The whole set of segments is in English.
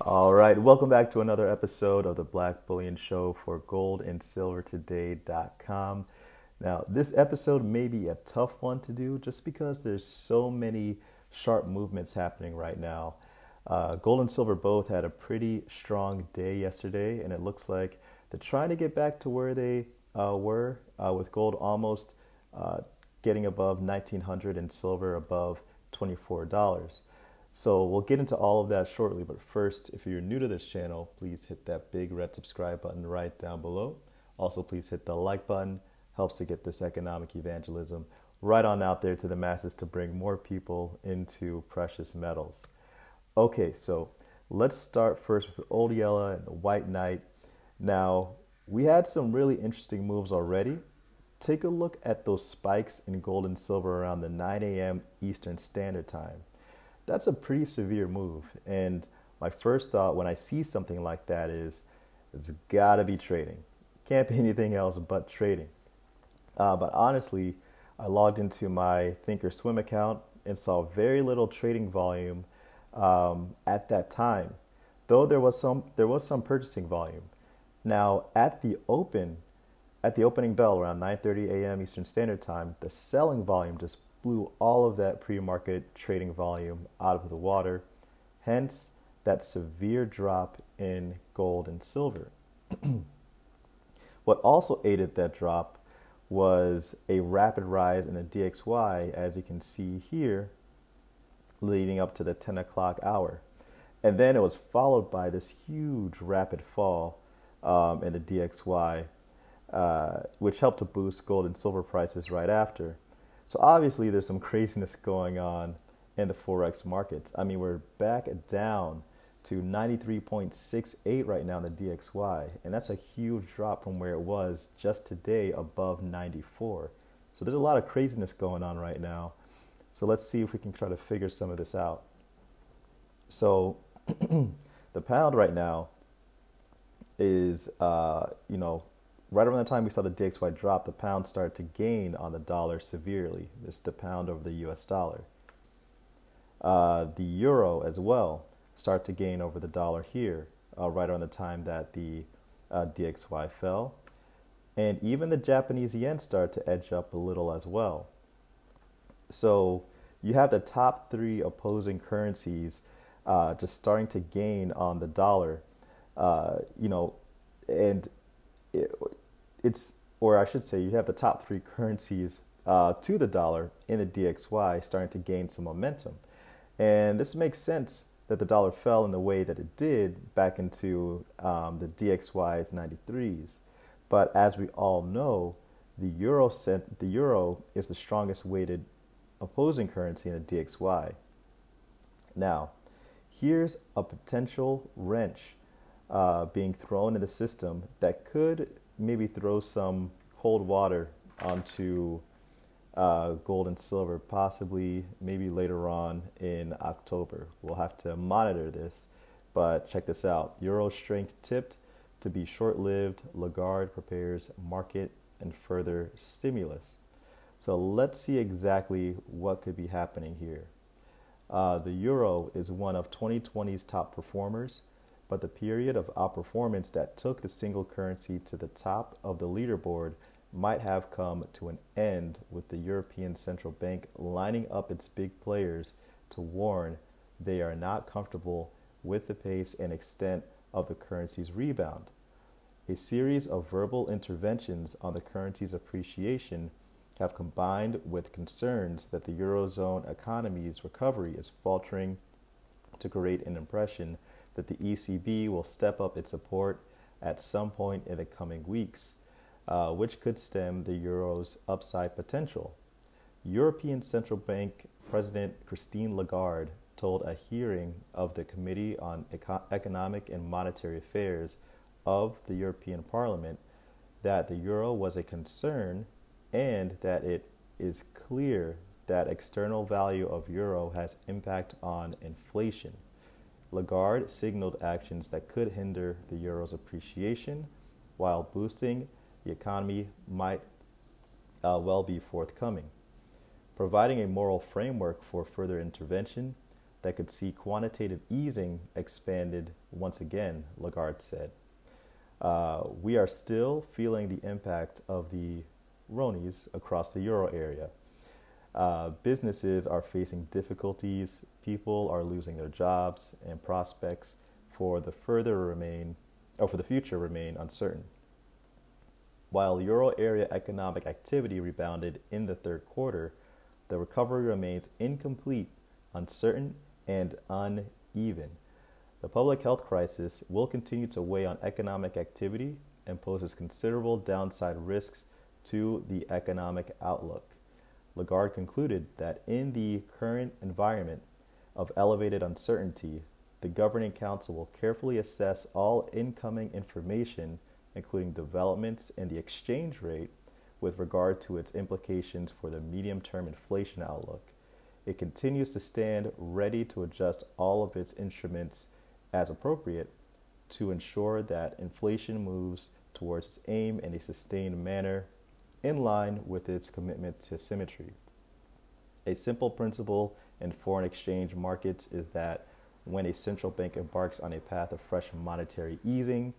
All right, welcome back to another episode of the Black Bullion Show for goldandsilvertoday.com. Now, this episode may be a tough one to do just because there's so many sharp movements happening right now. Gold and silver both had a pretty strong day yesterday, and it looks like they're trying to get back to where they were, with gold almost getting above $1,900 and silver above $24. So we'll get into all of that shortly, but first, if you're new to this channel, please hit that big red subscribe button right down below. Also, please hit the like button. Helps to get this economic evangelism right on out there to the masses to bring more people into precious metals. Okay, so let's start first with Old Yella and the White Knight. Now, we had some really interesting moves already. Take a look at those spikes in gold and silver around the 9 a.m. Eastern Standard Time. That's a pretty severe move, and my first thought when I see something like that is it's gotta be trading. Can't be anything else but trading. But honestly, I logged into my Thinkorswim account and saw very little trading volume at that time, though there was some purchasing volume. Now at the opening bell around 9:30 a.m. Eastern Standard Time, the selling volume just blew all of that pre-market trading volume out of the water, hence that severe drop in gold and silver. What also aided that drop was a rapid rise in the DXY, as you can see here, leading up to the 10 o'clock hour. And then it was followed by this huge rapid fall in the DXY, which helped to boost gold and silver prices right after. So obviously there's some craziness going on in the Forex markets. I mean, we're back down to 93.68 right now in the DXY, and that's a huge drop from where it was just today above 94. So there's a lot of craziness going on right now. So let's see if we can try to figure some of this out. So the pound right now is, right around the time we saw the DXY drop, the pound started to gain on the dollar severely. This is the pound over the US dollar. The euro as well started to gain over the dollar here, right around the time that the DXY fell. And even the Japanese yen started to edge up a little as well. So you have the top three opposing currencies just starting to gain on the dollar, you have the top three currencies to the dollar in the DXY starting to gain some momentum. And this makes sense that the dollar fell in the way that it did back into the DXY's 93s. But as we all know, the euro is the strongest weighted opposing currency in the DXY. Now, here's a potential wrench being thrown in the system that could maybe throw some cold water onto gold and silver, possibly maybe later on in October. We'll have to monitor this, but check this out. Euro strength tipped to be short-lived. Lagarde prepares market and further stimulus. So let's see exactly what could be happening here. The euro is one of 2020's top performers, but the period of outperformance that took the single currency to the top of the leaderboard might have come to an end, with the European Central Bank lining up its big players to warn they are not comfortable with the pace and extent of the currency's rebound. A series of verbal interventions on the currency's appreciation have combined with concerns that the Eurozone economy's recovery is faltering to create an impression that the ECB will step up its support at some point in the coming weeks, which could stem the euro's upside potential. European Central Bank President Christine Lagarde told a hearing of the Committee on Economic and Monetary Affairs of the European Parliament that the euro was a concern and that it is clear that external value of euro has impact on inflation. Lagarde signaled actions that could hinder the euro's appreciation while boosting the economy might well be forthcoming. Providing a moral framework for further intervention, that could see quantitative easing expanded once again, Lagarde said. We are still feeling the impact of the RONIs across the euro area. Businesses are facing difficulties, people are losing their jobs, and prospects for the future remain uncertain. While euro area economic activity rebounded in the third quarter, the recovery remains incomplete, uncertain, and uneven. The public health crisis will continue to weigh on economic activity and poses considerable downside risks to the economic outlook. Lagarde concluded that in the current environment of elevated uncertainty, the Governing Council will carefully assess all incoming information, including developments in the exchange rate, with regard to its implications for the medium-term inflation outlook. It continues to stand ready to adjust all of its instruments as appropriate to ensure that inflation moves towards its aim in a sustained manner, in line with its commitment to symmetry. A simple principle in foreign exchange markets is that when a central bank embarks on a path of fresh monetary easing,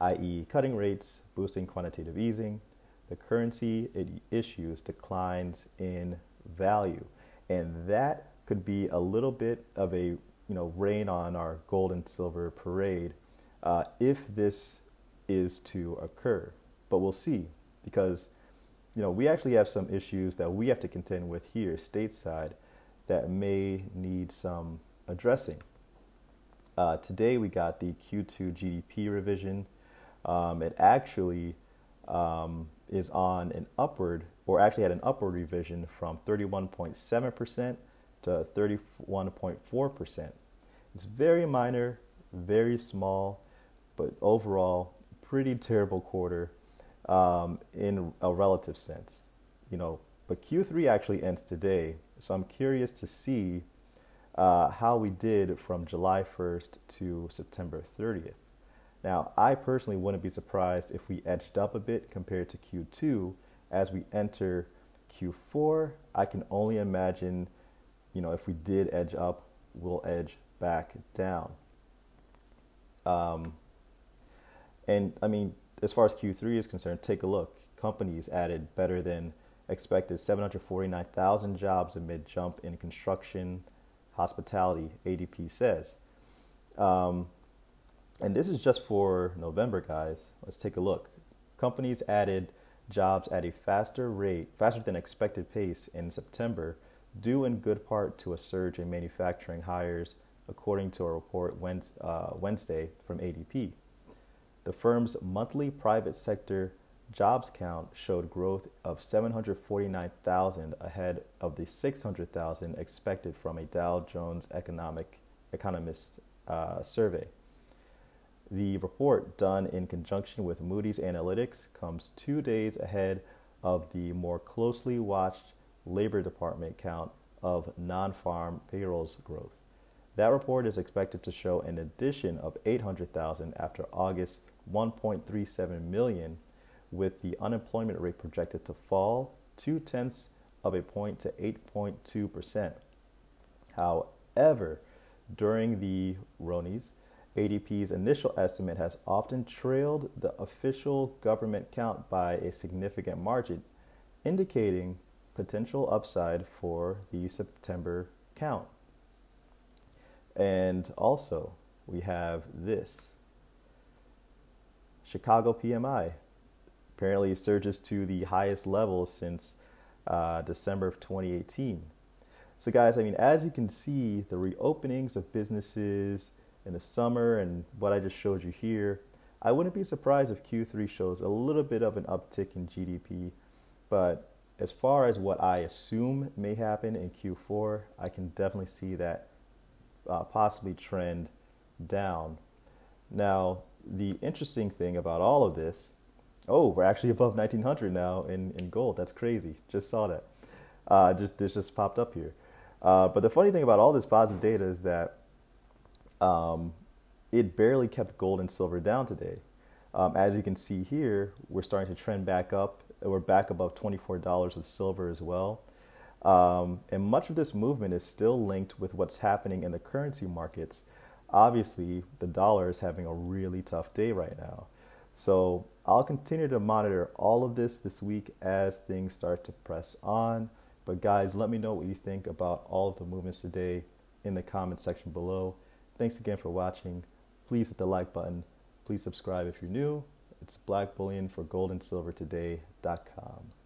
i.e. cutting rates, boosting quantitative easing, the currency it issues declines in value. And that could be a little bit of a rain on our gold and silver parade if this is to occur. But we'll see, because we actually have some issues that we have to contend with here stateside that may need some addressing. Today we got the Q2 GDP revision. It actually is on an upward, or actually had an upward revision from 31.7% to 31.4%. It's very minor, very small, but overall pretty terrible quarter. In a relative sense, but Q3 actually ends today. So I'm curious to see how we did from July 1st to September 30th. Now, I personally wouldn't be surprised if we edged up a bit compared to Q2 as we enter Q4. I can only imagine, if we did edge up, we'll edge back down. As far as Q3 is concerned, take a look. Companies added better than expected 749,000 jobs amid jump in construction, hospitality, ADP says. And this is just for November, guys. Let's take a look. Companies added jobs at a faster than expected pace in September, due in good part to a surge in manufacturing hires, according to a report Wednesday from ADP. The firm's monthly private sector jobs count showed growth of 749,000, ahead of the 600,000 expected from a Dow Jones economist survey. The report, done in conjunction with Moody's Analytics, comes 2 days ahead of the more closely watched Labor Department count of non-farm payrolls growth. That report is expected to show an addition of 800,000 after August 1.37 million, with the unemployment rate projected to fall 0.2 points to 8.2%. However, during the RONIs, ADP's initial estimate has often trailed the official government count by a significant margin, indicating potential upside for the September count. And also, we have this. Chicago PMI apparently surges to the highest level since December of 2018. So guys, as you can see, the reopenings of businesses in the summer and what I just showed you here, I wouldn't be surprised if Q3 shows a little bit of an uptick in GDP. But as far as what I assume may happen in Q4, I can definitely see that possibly trend down. Now, the interesting thing about all of this, we're actually above 1900 now in gold. That's crazy. Just saw that. This just popped up here. But the funny thing about all this positive data is that it barely kept gold and silver down today. As you can see here, we're starting to trend back up. We're back above $24 with silver as well. And much of this movement is still linked with what's happening in the currency markets. Obviously, the dollar is having a really tough day right now. So I'll continue to monitor all of this week as things start to press on. But guys, let me know what you think about all of the movements today in the comment section below. Thanks again for watching. Please hit the like button. Please subscribe if you're new. It's Black Bullion for goldandsilvertoday.com.